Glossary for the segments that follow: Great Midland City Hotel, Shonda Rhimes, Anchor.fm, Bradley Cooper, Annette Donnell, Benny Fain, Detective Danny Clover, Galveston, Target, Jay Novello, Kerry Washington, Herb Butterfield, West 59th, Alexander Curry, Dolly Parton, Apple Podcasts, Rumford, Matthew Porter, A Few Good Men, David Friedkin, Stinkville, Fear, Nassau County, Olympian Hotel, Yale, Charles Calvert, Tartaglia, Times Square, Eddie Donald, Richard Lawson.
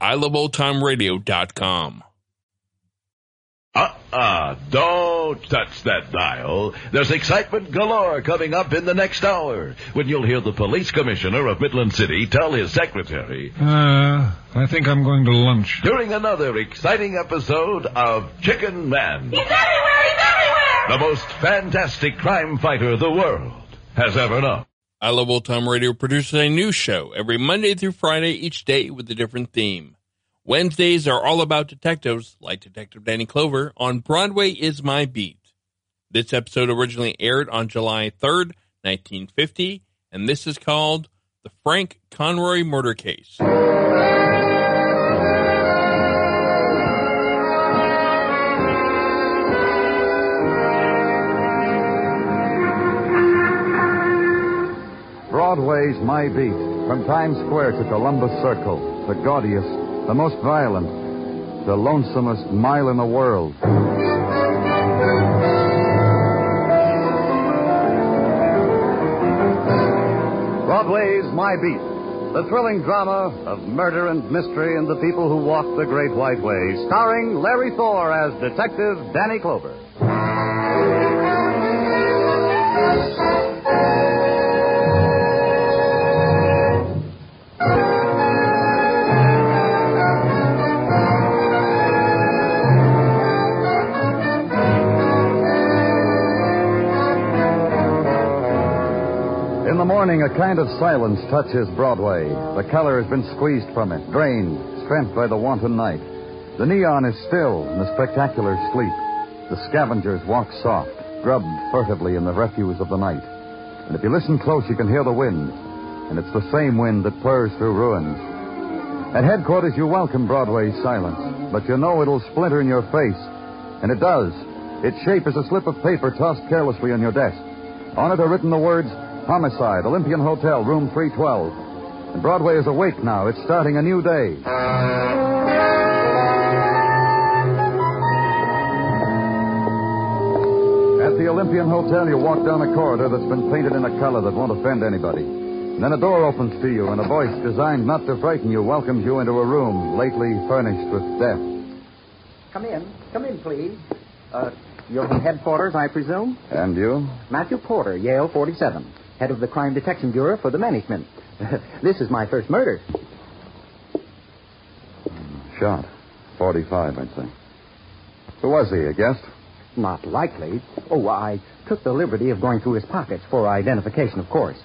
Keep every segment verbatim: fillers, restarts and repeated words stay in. I love old time radio dot com. Uh-uh, don't touch that dial. There's excitement galore coming up in the next hour when you'll hear the police commissioner of Midland City tell his secretary, Uh, I think I'm going to lunch. During another exciting episode of Chicken Man. He's everywhere! He's everywhere! The most fantastic crime fighter the world has ever known. I Love Old Time Radio produces a new show every Monday through Friday, each day with a different theme. Wednesdays are all about detectives, like Detective Danny Clover, on Broadway Is My Beat. This episode originally aired on July third, nineteen fifty, and this is called The Frank Conroy Murder Case. Broadway's My Beat, from Times Square to Columbus Circle, the gaudiest, the most violent, the lonesomest mile in the world. Broadway's My Beat, the thrilling drama of murder and mystery and the people who walk the great white way, starring Larry Thor as Detective Danny Clover. A kind of silence touches Broadway. The color has been squeezed from it, drained, spent by the wanton night. The neon is still in the spectacular sleep. The scavengers walk soft, grubbed furtively in the refuse of the night. And if you listen close, you can hear the wind. And it's the same wind that purrs through ruins. At headquarters, you welcome Broadway's silence, but you know it'll splinter in your face. And it does. Its shape is a slip of paper tossed carelessly on your desk. On it are written the words, Homicide, Olympian Hotel, room three twelve. And Broadway is awake now. It's starting a new day. At the Olympian Hotel, you walk down a corridor that's been painted in a color that won't offend anybody. And then a door opens to you, and a voice designed not to frighten you welcomes you into a room lately furnished with death. Come in. Come in, please. Uh, you're from headquarters, I presume? And you? Matthew Porter, Yale forty-seven. Head of the Crime Detection Bureau for the management. This is my first murder. Shot. forty-five, I'd say. Who was he, a guest? Not likely. Oh, I took the liberty of going through his pockets for identification, of course.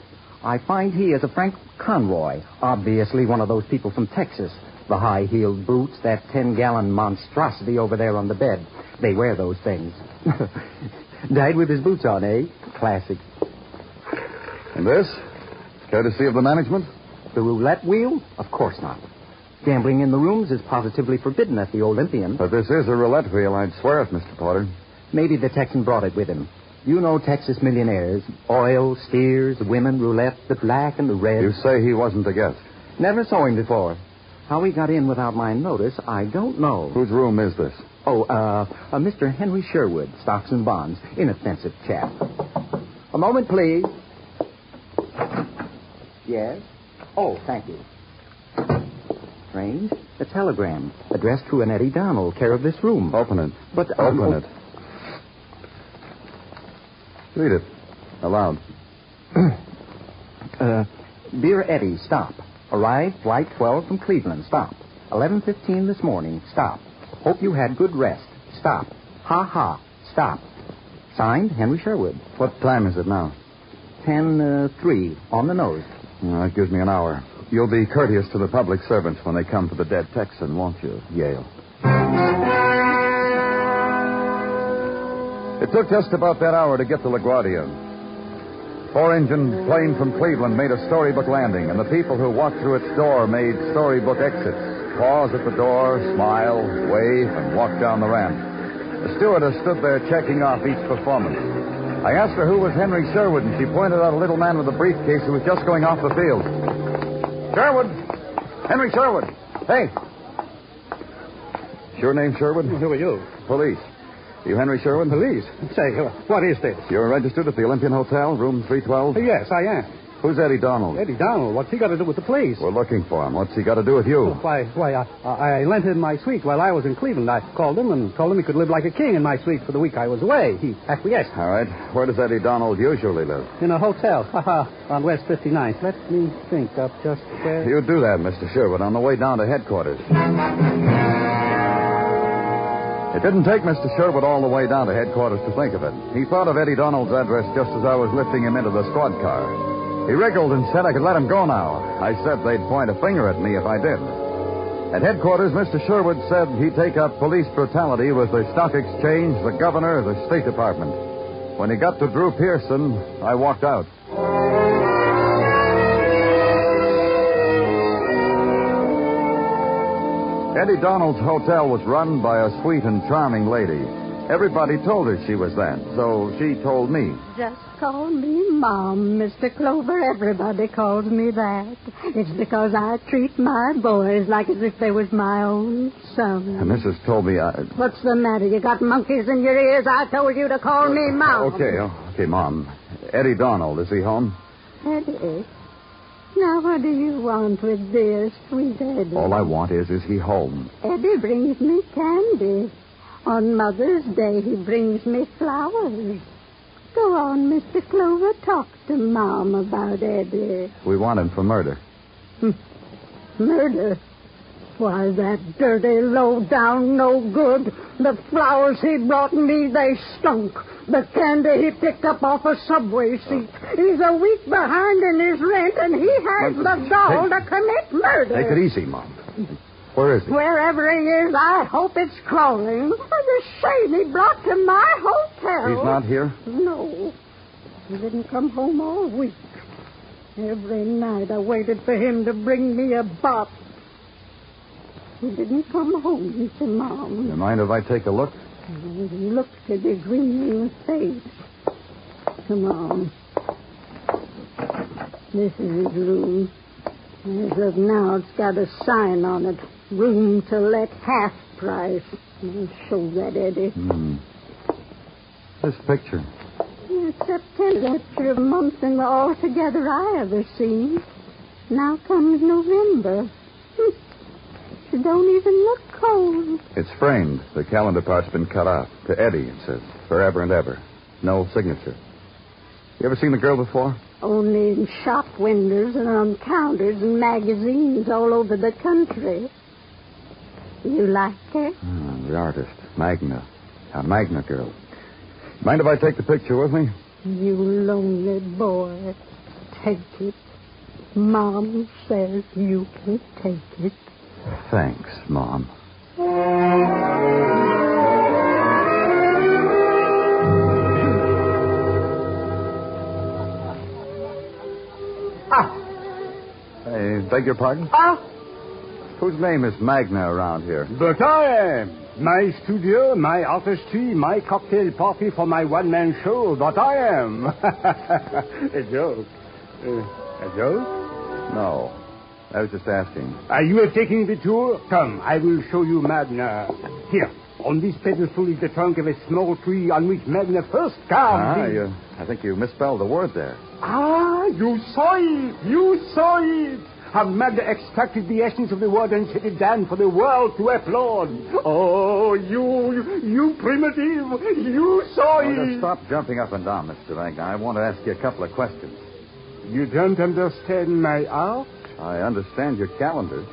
I find he is a Frank Conroy, obviously one of those people from Texas. The high-heeled boots, that ten-gallon monstrosity over there on the bed. They wear those things. Died with his boots on, eh? Classic. And this? Courtesy of the management? The roulette wheel? Of course not. Gambling in the rooms is positively forbidden at the Olympian. But this is a roulette wheel, I'd swear it, Mister Porter. Maybe the Texan brought it with him. You know Texas millionaires. Oil, steers, women, roulette, the black and the red. You say he wasn't a guest? Never saw him before. How he got in without my notice, I don't know. Whose room is this? Oh, uh, uh Mister Henry Sherwood, Stocks and Bonds. Inoffensive chap. A moment, please. Yes? Oh, thank you. Strange. A telegram addressed to Annette Donnell, care of this room. Open it. But um, Open it. Read it. Aloud. uh, Dear Eddie, stop. Arrived flight twelve from Cleveland. Stop. eleven fifteen this morning. Stop. Hope you had good rest. Stop. Ha ha. Stop. Signed, Henry Sherwood. What time is it now? Ten, uh, three, on the nose. Oh, that gives me an hour. You'll be courteous to the public servants when they come for the dead Texan, won't you, Yale? It took just about that hour to get to LaGuardia. Four-engine plane from Cleveland made a storybook landing, and the people who walked through its door made storybook exits. Pause at the door, smile, wave, and walk down the ramp. The stewardess stood there checking off each performance. I asked her who was Henry Sherwood, and she pointed out a little man with a briefcase who was just going off the field. Sherwood! Henry Sherwood! Hey! Your name Sherwood? Who are you? Police. Are you Henry Sherwood? Police? Say, what is this? You're registered at the Olympian Hotel, room three twelve? Yes, I am. Who's Eddie Donald? Eddie Donald? What's he got to do with the police? We're looking for him. What's he got to do with you? Oh, why, why I, I lent him my suite while I was in Cleveland. I called him and told him he could live like a king in my suite for the week I was away. He acquiesced. All right. Where does Eddie Donald usually live? In a hotel. Haha. On West fifty-ninth. Let me think up just where... You do that, Mister Sherwood, on the way down to headquarters. It didn't take Mister Sherwood all the way down to headquarters to think of it. He thought of Eddie Donald's address just as I was lifting him into the squad car. He wriggled and said I could let him go now. I said they'd point a finger at me if I did. At headquarters, Mister Sherwood said he'd take up police brutality with the stock exchange, the governor, the State Department. When he got to Drew Pearson, I walked out. Eddie Donald's hotel was run by a sweet and charming lady. Everybody told her she was that, so she told me. Just call me Mom, Mister Clover. Everybody calls me that. It's because I treat my boys like as if they was my own son. And Missus told me I... What's the matter? You got monkeys in your ears? I told you to call me Mom. Okay, okay, Mom. Eddie Donald, is he home? Eddie? Now, what do you want with dear, sweet Eddie? All I want is, is he home? Eddie brings me candy. On Mother's Day, he brings me flowers. Go on, Mister Clover. Talk to Mom about Eddie. We want him for murder. Murder? Why, that dirty, low-down, no-good. The flowers he brought me, they stunk. The candy he picked up off a subway seat. He's a week behind in his rent, and he has Mom, the gall to commit murder. Take it easy, Mom. Where is he? Wherever he is, I hope it's crawling. For the shame he brought to my hotel. He's not here? No. He didn't come home all week. Every night I waited for him to bring me a box. He didn't come home, Mister Mom. You mind if I take a look? Look at his grinning face. Come on. This is his room. As of now, it's got a sign on it. Room to let half price. I'll show that, Eddie. Mm. This picture. It's the tenth picture of month in the altogether I ever seen. Now comes November. She don't even look cold. It's framed. The calendar part's been cut off. To Eddie, it says. Forever and ever. No signature. You ever seen the girl before? Only in shop windows and on counters and magazines all over the country. You like her? Oh, the artist, Magna. A Magna girl. Mind if I take the picture with me? You lonely boy. Take it. Mom says you can take it. Thanks, Mom. I beg your pardon? Huh? Whose name is Magna around here? But I am. My studio, my artistry, my cocktail party for my one-man show. But I am. A joke. Uh, a joke? No. I was just asking. Are you taking the tour? Come, I will show you Magna. Here. On this pedestal is the trunk of a small tree on which Magna first carved. Ah, you, I think you misspelled the word there. Ah, you saw it. You saw it. How Magna extracted the essence of the word and set it down for the world to applaud. Oh, you, you primitive. You saw it. Oh, just stop jumping up and down, Mister Magna. I want to ask you a couple of questions. You don't understand my art? I understand your calendar.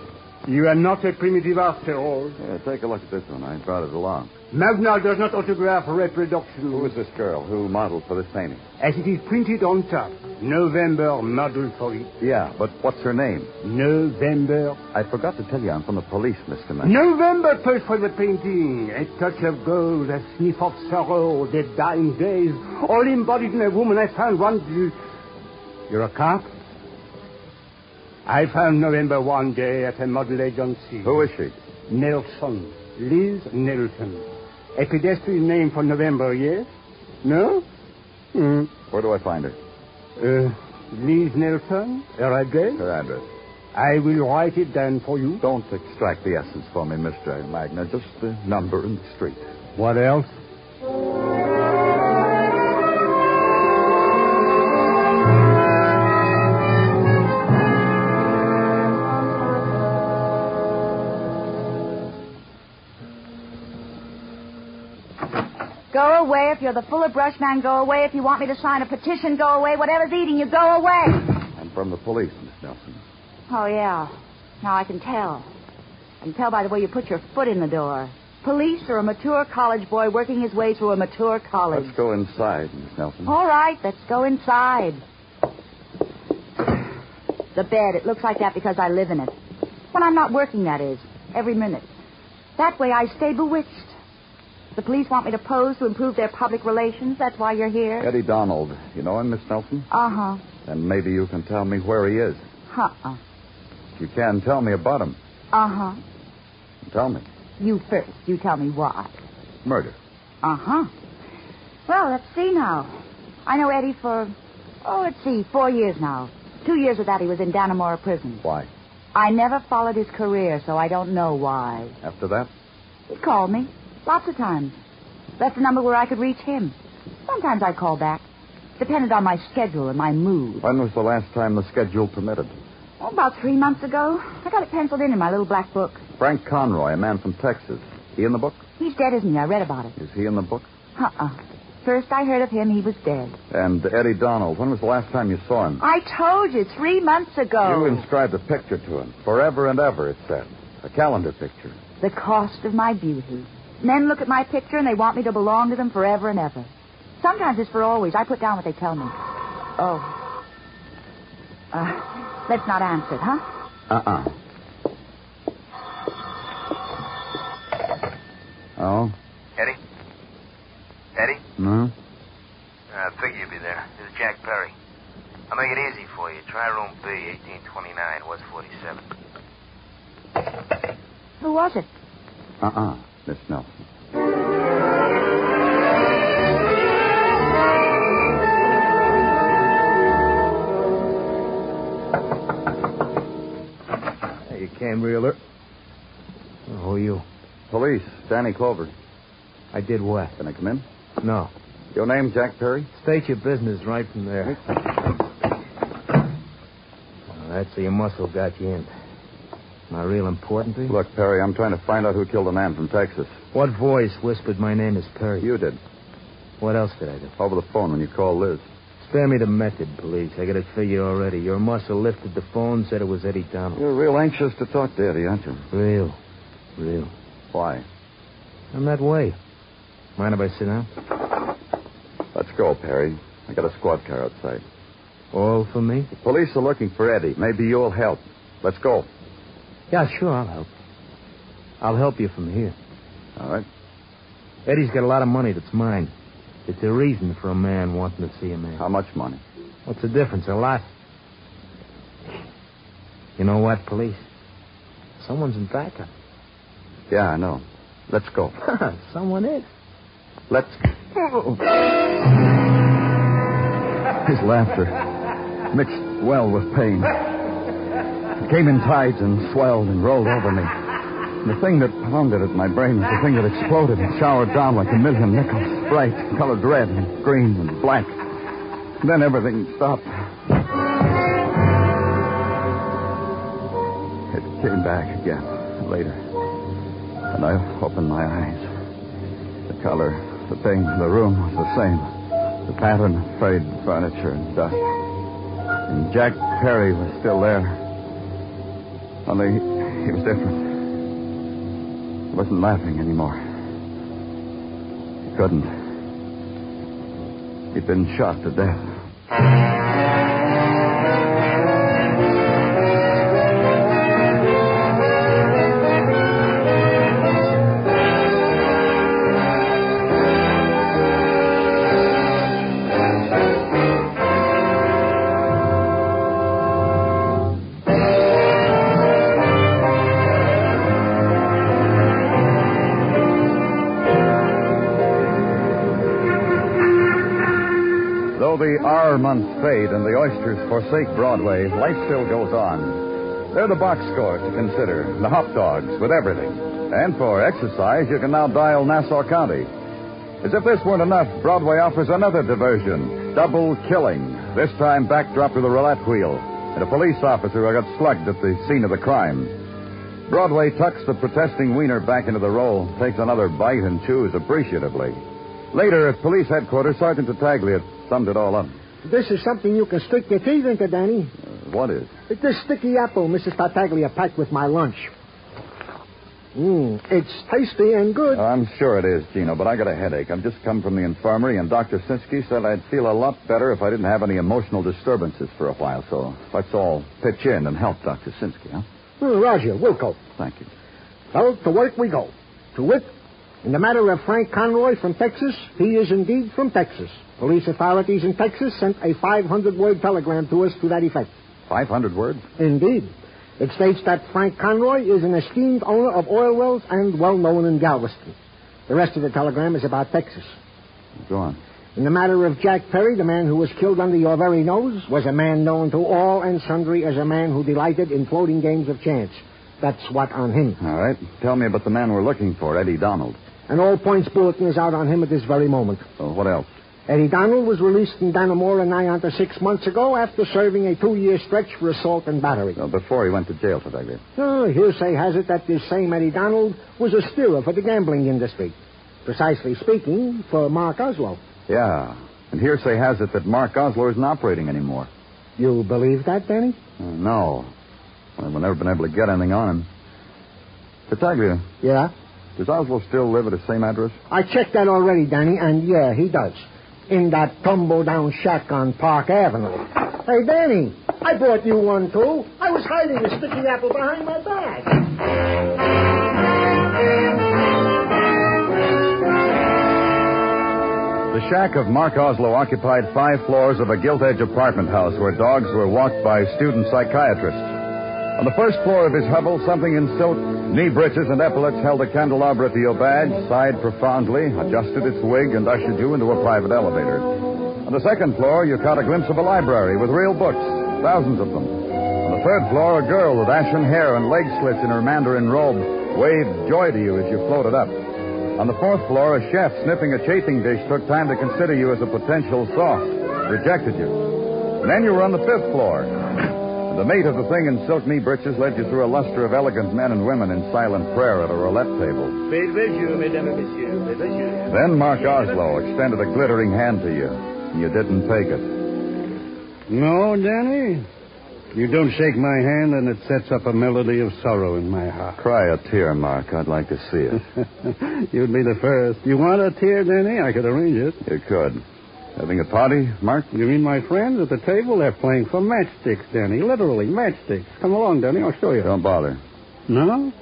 You are not a primitive after all. Yeah, take a look at this one. I brought it along. Magna does not autograph reproduction. Who is this girl who modeled for this painting? As it is printed on top. November modeled for it. Yeah, but what's her name? November. I forgot to tell you I'm from the police, Mister Man. November post for the painting. A touch of gold, a sniff of sorrow, the dying days. All embodied in a woman. I found one... You're a cop? I found November one day at a model agency. Who is she? Nelson. Liz Nelson. A pedestrian name for November, yes? No? Mm. Where do I find her? Uh, Liz Nelson? Her address? Her address. I will write it down for you. Don't extract the essence for me, Mister Magna. Just the number and the street. What else? Go away if you're the Fuller Brush Man. Go away if you want me to sign a petition. Go away. Whatever's eating you, go away. I'm from the police, Miss Nelson. Oh, yeah. Now I can tell. I can tell by the way you put your foot in the door. Police or a mature college boy working his way through a mature college. Let's go inside, Miss Nelson. All right, let's go inside. The bed, it looks like that because I live in it. When I'm not working, that is. Every minute. That way I stay bewitched. The police want me to pose to improve their public relations. That's why you're here. Eddie Donald. You know him, Miss Nelson? Uh-huh. Then maybe you can tell me where he is. Uh-uh. You can tell me about him. Uh-huh. Tell me. You first. You tell me what? Murder. Uh-huh. Well, let's see now. I know Eddie for, oh, let's see, four years now. Two years of that he was in Dannemora prison. Why? I never followed his career, so I don't know why. After that? He called me. Lots of times. Left a number where I could reach him. Sometimes I call back. Depended on my schedule and my mood. When was the last time the schedule permitted? Oh, about three months ago. I got it penciled in in my little black book. Frank Conroy, a man from Texas. He in the book? He's dead, isn't he? I read about it. Is he in the book? Uh-uh. First I heard of him, he was dead. And Eddie Donald, when was the last time you saw him? I told you, three months ago. You inscribed a picture to him. Forever and ever, it said. A calendar picture. The cost of my beauty. Men look at my picture and they want me to belong to them forever and ever. Sometimes it's for always. I put down what they tell me. Oh. Uh, let's not answer it, huh? Uh-uh. Oh? Eddie? Eddie? No? I figure you'd be there. This is Jack Perry. I'll make it easy for you. Try room B, eighteen twenty-nine, West forty-seven. Who was it? Uh-uh. Miss Nelson. Hey, you came real early. Who are you? Police, Danny Clover. I did what? Can I come in? No. Your name, Jack Perry? State your business right from there. Well, that's where your muscle got you in. My real important thing? Look, Perry, I'm trying to find out who killed a man from Texas. What voice whispered my name is Perry? You did. What else did I do? Over the phone when you called Liz. Spare me the method, please. I got it figured already. Your muscle lifted the phone, said it was Eddie Donald. You're real anxious to talk to Eddie, aren't you? Real. Real. Why? I'm that way. Mind if I sit down? Let's go, Perry. I got a squad car outside. All for me? The police are looking for Eddie. Maybe you'll help. Let's go. Yeah, sure, I'll help. I'll help you from here. All right. Eddie's got a lot of money that's mine. It's a reason for a man wanting to see a man. How much money? What's the difference? A lot. You know what, police? Someone's in backup. Yeah, I know. Let's go. Someone is. Let's go. His laughter mixed well with pain. It came in tides and swelled and rolled over me. And the thing that pounded at my brain was the thing that exploded and showered down like a million nickels, bright, colored red and green and black. And then everything stopped. It came back again later. And I opened my eyes. The color, the thing, the room was the same. The pattern of frayed furniture and dust. And Jack Perry was still there. Only It was different. He wasn't laughing anymore. He couldn't. He'd been shot to death. Months fade and the oysters forsake Broadway, life still goes on. They're the box scores to consider, the hot dogs with everything. And for exercise, you can now dial Nassau County. As if this weren't enough, Broadway offers another diversion, double killing. This time backdrop to the roulette wheel and a police officer who got slugged at the scene of the crime. Broadway tucks the protesting wiener back into the roll, takes another bite and chews appreciatively. Later at police headquarters, Sergeant Tagliat summed it all up. This is something you can stick your teeth into, Danny. Uh, what is? It's this sticky apple Missus Tartaglia packed with my lunch. Mmm, it's tasty and good. Oh, I'm sure it is, Gino, but I got a headache. I've just come from the infirmary, and Doctor Sinsky said I'd feel a lot better if I didn't have any emotional disturbances for a while, so let's all pitch in and help Doctor Sinsky, huh? Mm, Roger, Wilco. Thank you. Well, to work we go. To wit, in the matter of Frank Conroy from Texas, he is indeed from Texas. Police authorities in Texas sent a five hundred word telegram to us to that effect. five hundred words? Indeed. It states that Frank Conroy is an esteemed owner of oil wells and well-known in Galveston. The rest of the telegram is about Texas. Go on. In the matter of Jack Perry, the man who was killed under your very nose, was a man known to all and sundry as a man who delighted in floating games of chance. That's what on him. All right. Tell me about the man we're looking for, Eddie Donald. An all-points bulletin is out on him at this very moment. Oh, what else? Eddie Donald was released in Dannemora nigh onto six months ago after serving a two-year stretch for assault and battery. Well, before he went to jail for that, then. Oh, hearsay has it that this same Eddie Donald was a steerer for the gambling industry. Precisely speaking, for Mark Oslo. Yeah, and hearsay has it that Mark Oslo isn't operating anymore. You believe that, Danny? Uh, no. Well, we've never been able to get anything on him. Tartaglia. Yeah? Does Oslo still live at the same address? I checked that already, Danny, and yeah, he does. In that tumble-down shack on Park Avenue. Hey, Danny, I bought you one, too. I was hiding a sticky apple behind my back. The shack of Mark Oslo occupied five floors of a gilt-edge apartment house where dogs were walked by student psychiatrists. On the first floor of his hovel, something in silk, knee breeches, and epaulets held a candelabra to your badge, sighed profoundly, adjusted its wig, and ushered you into a private elevator. On the second floor, you caught a glimpse of a library with real books, thousands of them. On the third floor, a girl with ashen hair and leg slits in her Mandarin robe waved joy to you as you floated up. On the fourth floor, a chef sniffing a chafing dish took time to consider you as a potential sauce, rejected you. And then you were on the fifth floor. The mate of the thing in silk knee breeches led you through a luster of elegant men and women in silent prayer at a roulette table. Then Mark Oslo extended a glittering hand to you, and you didn't take it. No, Danny. You don't shake my hand, and it sets up a melody of sorrow in my heart. Cry a tear, Mark. I'd like to see it. You'd be the first. You want a tear, Danny? I could arrange it. You could. Having a party, Mark? You mean my friends at the table? They're playing for matchsticks, Danny. Literally, matchsticks. Come along, Danny. I'll show you. Don't bother. No?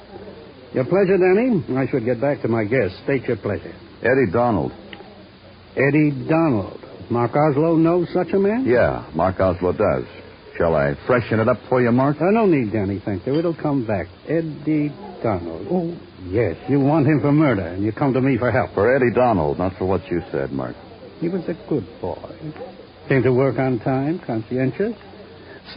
Your pleasure, Danny. I should get back to my guests. State your pleasure. Eddie Donald. Eddie Donald. Mark Oslo knows such a man? Yeah, Mark Oslo does. Shall I freshen it up for you, Mark? Uh, no need, Danny, thank you. It'll come back. Eddie Donald. Oh, yes. You want him for murder, and you come to me for help. For Eddie Donald, not for what you said, Mark. He was a good boy. Came to work on time, conscientious.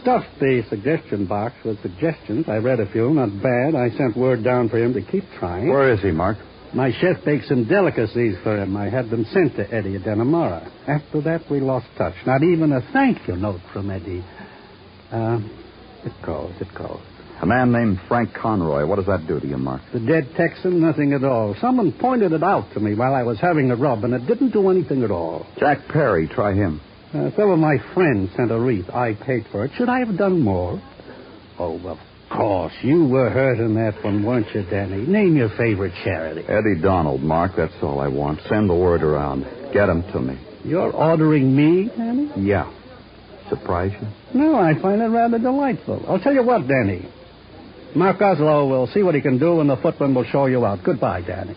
Stuffed the suggestion box with suggestions. I read a few, not bad. I sent word down for him to keep trying. Where is he, Mark? My chef baked some delicacies for him. I had them sent to Eddie at Dannemora. After that, we lost touch. Not even a thank you note from Eddie. Uh, it calls, it calls. A man named Frank Conroy. What does that do to you, Mark? The dead Texan? Nothing at all. Someone pointed it out to me while I was having a rub, and it didn't do anything at all. Jack Perry. Try him. A fellow my friend sent a wreath. I paid for it. Should I have done more? Oh, of course. You were hurt in that one, weren't you, Danny? Name your favorite charity. Eddie Donald, Mark. That's all I want. Send the word around. Get him to me. You're ordering me, Danny? Yeah. Surprise you? No, I find it rather delightful. I'll tell you what, Danny. Mark Oslo will see what he can do, and the footman will show you out. Goodbye, Danny.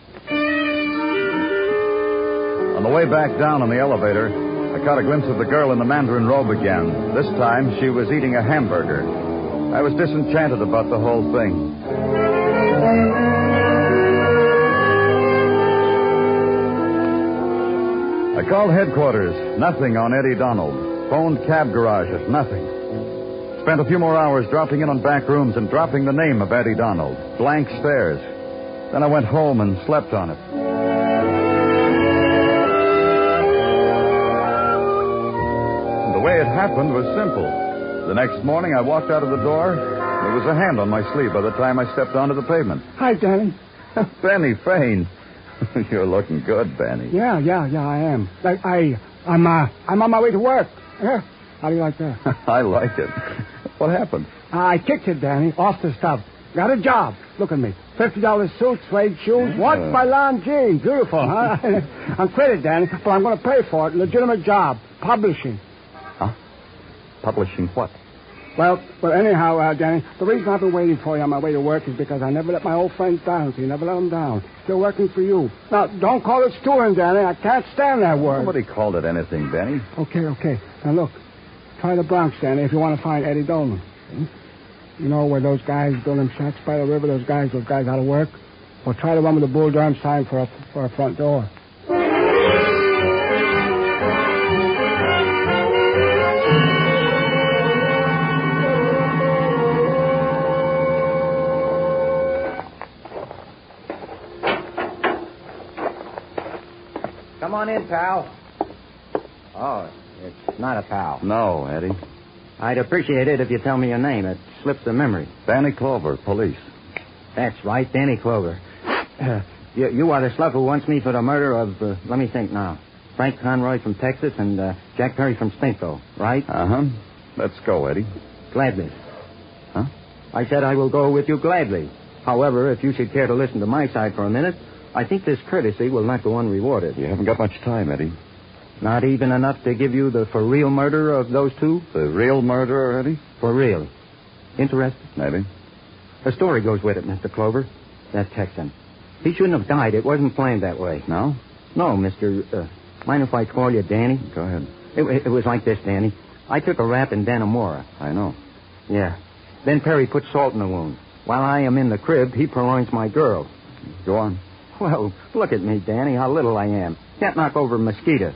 On the way back down on the elevator, I caught a glimpse of the girl in the Mandarin robe again. This time, she was eating a hamburger. I was disenchanted about the whole thing. I called headquarters. Nothing on Eddie Donald. Phoned cab garages. Nothing. Spent a few more hours dropping in on back rooms and dropping the name of Eddie Donald. Blank stares. Then I went home and slept on it. And the way it happened was simple. The next morning, I walked out of the door. There was a hand on my sleeve by the time I stepped onto the pavement. Hi, Danny. Benny Fain. You're looking good, Benny. Yeah, yeah, yeah, I am. Like I, I'm, uh, I'm on my way to work. Yeah. How do you like that? I like it. What happened? I kicked it, Danny, off the stub. Got a job. Look at me. fifty dollars suit, suede shoes, yeah. Watch by Lon Jean. Beautiful, huh? I'm credit, Danny, but I'm going to pay for it. Legitimate job. Publishing. Huh? Publishing what? Well, but anyhow, uh, Danny, the reason I've been waiting for you on my way to work is because I never let my old friends down, so you never let them down. Still working for you. Now, don't call it stewing, Danny. I can't stand that word. Nobody called it anything, Danny. Okay, okay. Now, look. Try the Bronx, Danny, if you want to find Eddie Dolan. You know where those guys build them shacks by the river, those guys, those guys out of work? Well, try the one with the Bull Durham sign for a, for a front door. Come on in, pal. Oh, it's not a pal. No, Eddie. I'd appreciate it if you tell me your name. It slips the memory. Danny Clover, police. That's right, Danny Clover. Uh, you, you are the slut who wants me for the murder of, uh, let me think now, Frank Conroy from Texas and uh, Jack Perry from Stinkville, right? Uh-huh. Let's go, Eddie. Gladly. Huh? I said I will go with you gladly. However, if you should care to listen to my side for a minute... I think this courtesy will not go unrewarded. You haven't got much time, Eddie. Not even enough to give you the for-real murderer of those two? The real murderer, Eddie? For real. Interested? Maybe. A story goes with it, Mister Clover. That Texan. He shouldn't have died. It wasn't planned that way. No? No, Mister Uh, mind if I call you Danny? Go ahead. It, it was like this, Danny. I took a rap in Dannemora. I know. Yeah. Then Perry put salt in the wound. While I am in the crib, he purloins my girl. Go on. Well, look at me, Danny, how little I am. Can't knock over a mosquito.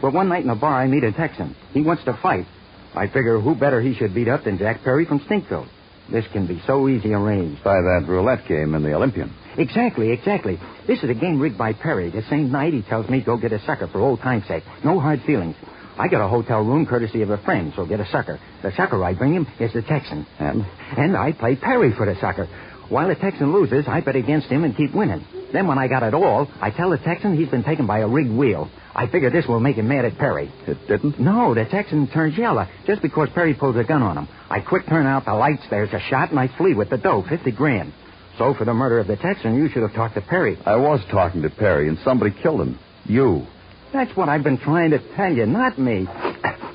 But one night in a bar, I meet a Texan. He wants to fight. I figure who better he should beat up than Jack Perry from Stinkville. This can be so easy arranged. By that roulette game in the Olympian. Exactly, exactly. This is a game rigged by Perry. The same night he tells me, go get a sucker for old time's sake. No hard feelings. I got a hotel room courtesy of a friend, so get a sucker. The sucker I bring him is the Texan. And? And I play Perry for the sucker. While the Texan loses, I bet against him and keep winning. Then when I got it all, I tell the Texan he's been taken by a rigged wheel. I figure this will make him mad at Perry. It didn't? No, the Texan turns yellow just because Perry pulls a gun on him. I quick turn out the lights, there's a shot, and I flee with the dough, fifty grand. So for the murder of the Texan, you should have talked to Perry. I was talking to Perry, and somebody killed him. You. That's what I've been trying to tell you, not me.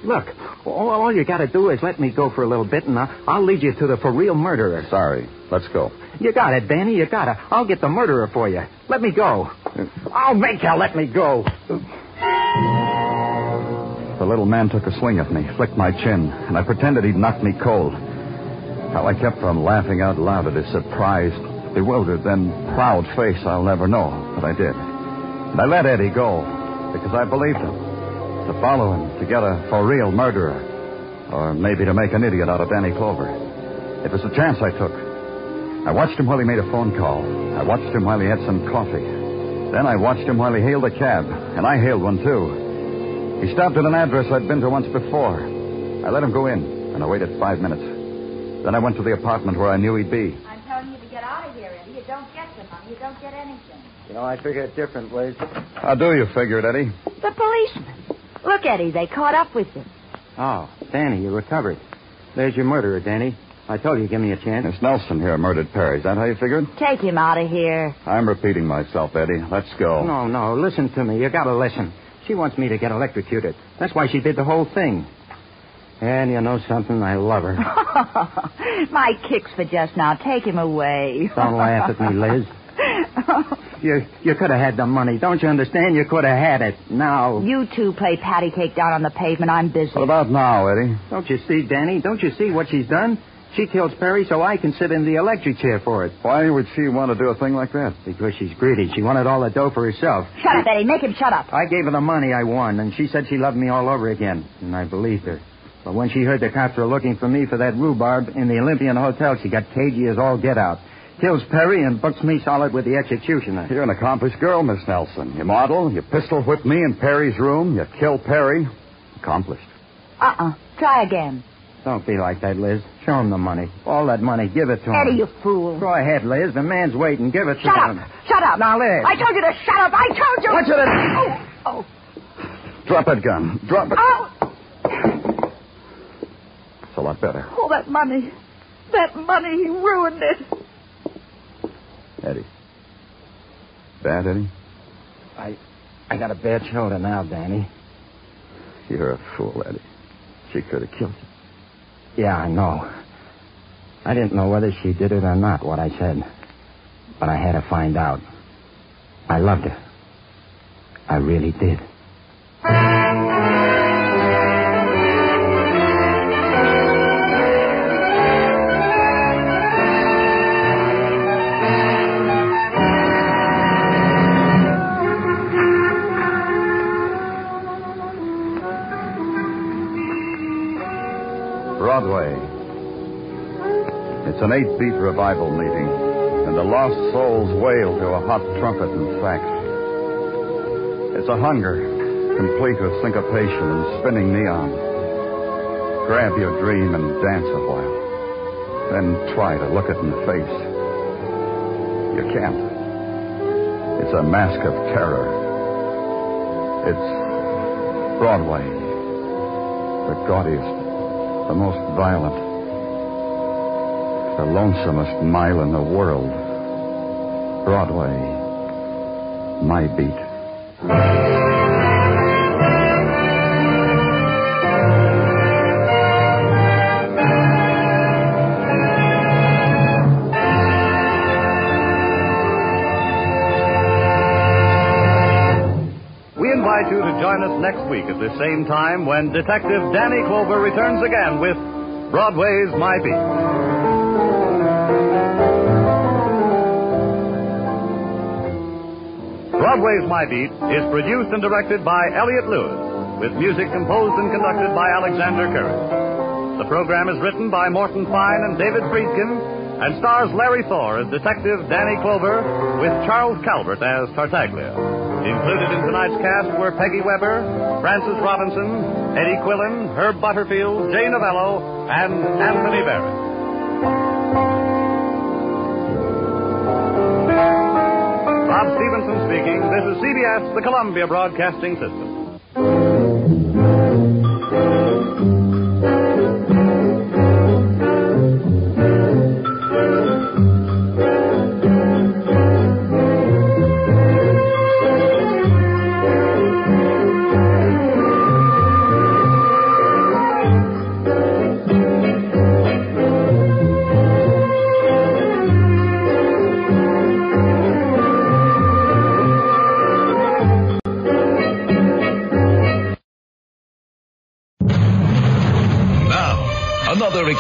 Look, all, all you got to do is let me go for a little bit, and I'll, I'll lead you to the for-real murderer. Sorry. Let's go. You got it, Danny. You got it. I'll get the murderer for you. Let me go. I'll make you let me go. The little man took a swing at me, flicked my chin, and I pretended he'd knocked me cold. How I kept from laughing out loud at his surprised, bewildered, then proud face, I'll never know, but I did. And I let Eddie go because I believed him. To follow him, to get a for-real murderer. Or maybe to make an idiot out of Danny Clover. It was a chance I took. I watched him while he made a phone call. I watched him while he had some coffee. Then I watched him while he hailed a cab. And I hailed one, too. He stopped at an address I'd been to once before. I let him go in, and I waited five minutes. Then I went to the apartment where I knew he'd be. I'm telling you to get out of here, Eddie. You don't get the money. You don't get anything. You know, I figure it different ways. How do you figure it, Eddie? The policeman. Look, Eddie, they caught up with you. Oh, Danny, you recovered. There's your murderer, Danny. I told you, give me a chance. It's Nelson here murdered Perry. Is that how you figured? Take him out of here. I'm repeating myself, Eddie. Let's go. No, no. Listen to me. You gotta listen. She wants me to get electrocuted. That's why she did the whole thing. And you know something? I love her. My kicks for just now. Take him away. Don't laugh at me, Liz. You you could have had the money. Don't you understand? You could have had it. Now. You two play patty cake down on the pavement. I'm busy. What about now, Eddie? Don't you see, Danny? Don't you see what she's done? She kills Perry so I can sit in the electric chair for it. Why would she want to do a thing like that? Because she's greedy. She wanted all the dough for herself. Shut up, Eddie. Make him shut up. I gave her the money I won, and she said she loved me all over again. And I believed her. But when she heard the cops were looking for me for that rhubarb in the Olympian Hotel, she got cagey as all get out. Kills Perry and books me solid with the executioner. You're an accomplished girl, Miss Nelson. You model, you pistol whip me in Perry's room, you kill Perry. Accomplished. Uh-uh. Try again. Don't be like that, Liz. Show him the money. All that money. Give it to him. Eddie, you fool. Go ahead, Liz. The man's waiting. Give it to him. Shut up. Shut up. Now, Liz. I told you to shut up. I told you. What's it? To... Oh. Oh. Drop that gun. Drop it. Oh. It's a lot better. Oh, that money. That money. He ruined it. Eddie. Bad, Eddie? I I got a bad shoulder now, Danny. You're a fool, Eddie. She could have killed you. Yeah, I know. I didn't know whether she did it or not, what I said. But I had to find out. I loved her. I really did. It's an eight-beat revival meeting, and the lost souls wail to a hot trumpet and sax. It's a hunger, complete with syncopation and spinning neon. Grab your dream and dance a while, then try to look it in the face. You can't. It's a mask of terror. It's Broadway, the gaudiest, the most violent, the lonesomest mile in the world. Broadway, my beat. Next week at the same time when Detective Danny Clover returns again with Broadway's My Beat. Broadway's My Beat is produced and directed by Elliot Lewis, with music composed and conducted by Alexander Curry. The program is written by Morton Fine and David Friedkin and stars Larry Thor as Detective Danny Clover with Charles Calvert as Tartaglia. Included in tonight's cast were Peggy Weber, Francis Robinson, Eddie Quillen, Herb Butterfield, Jay Novello, and Anthony Barrett. Bob Stevenson speaking. This is C B S, the Columbia Broadcasting System.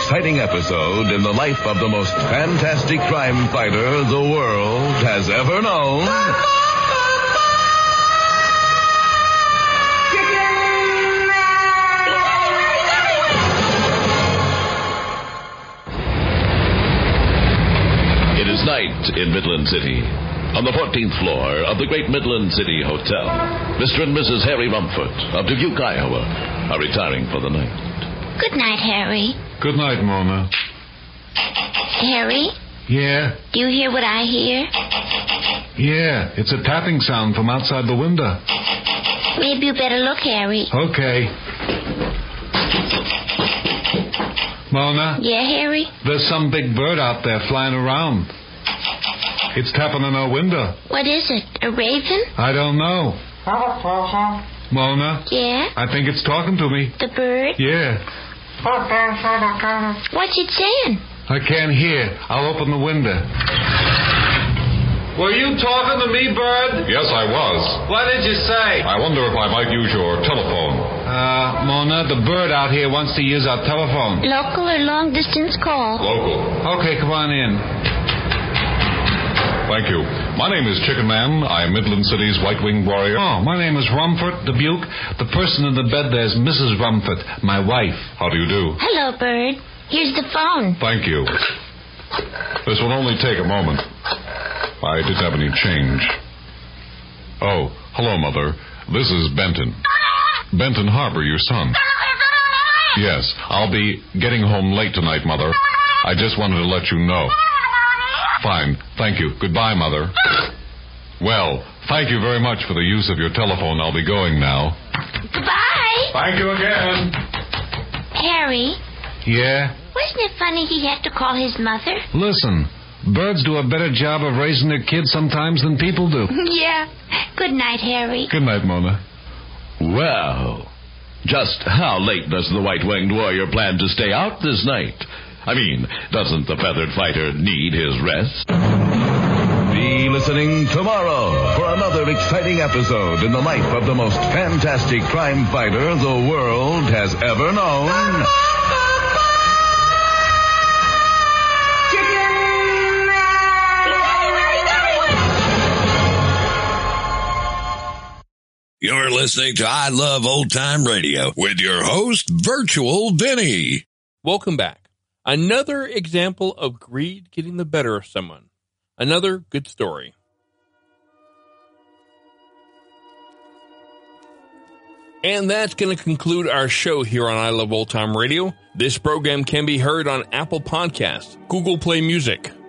Exciting episode in the life of the most fantastic crime fighter the world has ever known. It is night in Midland City, on the fourteenth floor of the Great Midland City Hotel. Mister and Missus Harry Rumford of Dubuque, Iowa, are retiring for the night. Good night, Harry. Good night, Mona. Harry? Yeah? Do you hear what I hear? Yeah, it's a tapping sound from outside the window. Maybe you better look, Harry. Okay. Mona? Yeah, Harry? There's some big bird out there flying around. It's tapping on our window. What is it? A raven? I don't know. Mona? Yeah? I think it's talking to me. The bird? Yeah. What's it saying? I can't hear. I'll open the window. Were you talking to me, bird? Yes, I was. What did you say? I wonder if I might use your telephone. Uh, Mona, the bird out here wants to use our telephone. Local or long-distance call? Local. Okay, come on in. Thank you. My name is Chicken Man. I am Midland City's white-winged warrior. Oh, my name is Rumford, Dubuque. The person in the bed there is Missus Rumford, my wife. How do you do? Hello, bird. Here's the phone. Thank you. This will only take a moment. I didn't have any change. Oh, hello, Mother. This is Benton. Benton Harbor, your son. Yes, I'll be getting home late tonight, Mother. I just wanted to let you know. Fine. Thank you. Goodbye, Mother. Well, thank you very much for the use of your telephone. I'll be going now. Goodbye. Thank you again. Harry? Yeah? Wasn't it funny he had to call his mother? Listen, birds do a better job of raising their kids sometimes than people do. Yeah. Good night, Harry. Good night, Mona. Well, just how late does the white-winged warrior plan to stay out this night? I mean, doesn't the feathered fighter need his rest? Be listening tomorrow for another exciting episode in the life of the most fantastic crime fighter the world has ever known. You're listening to I Love Old Time Radio with your host, Virtual Vinny. Welcome back. Another example of greed getting the better of someone. Another good story. And that's going to conclude our show here on I Love Old Time Radio. This program can be heard on Apple Podcasts, Google Play Music,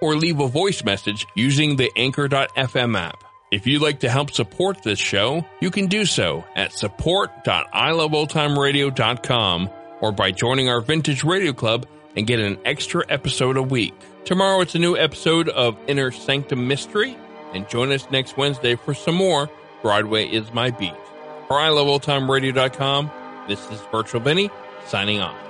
or leave a voice message using the Anchor dot f m app. If you'd like to help support this show, you can do so at support dot I Love Old Time Radio dot com or by joining our Vintage Radio Club and get an extra episode a week. Tomorrow it's a new episode of Inner Sanctum Mystery, and join us next Wednesday for some more Broadway Is My Beat. For I Love Old Time Radio dot com, this is Virtual Vinny, signing off.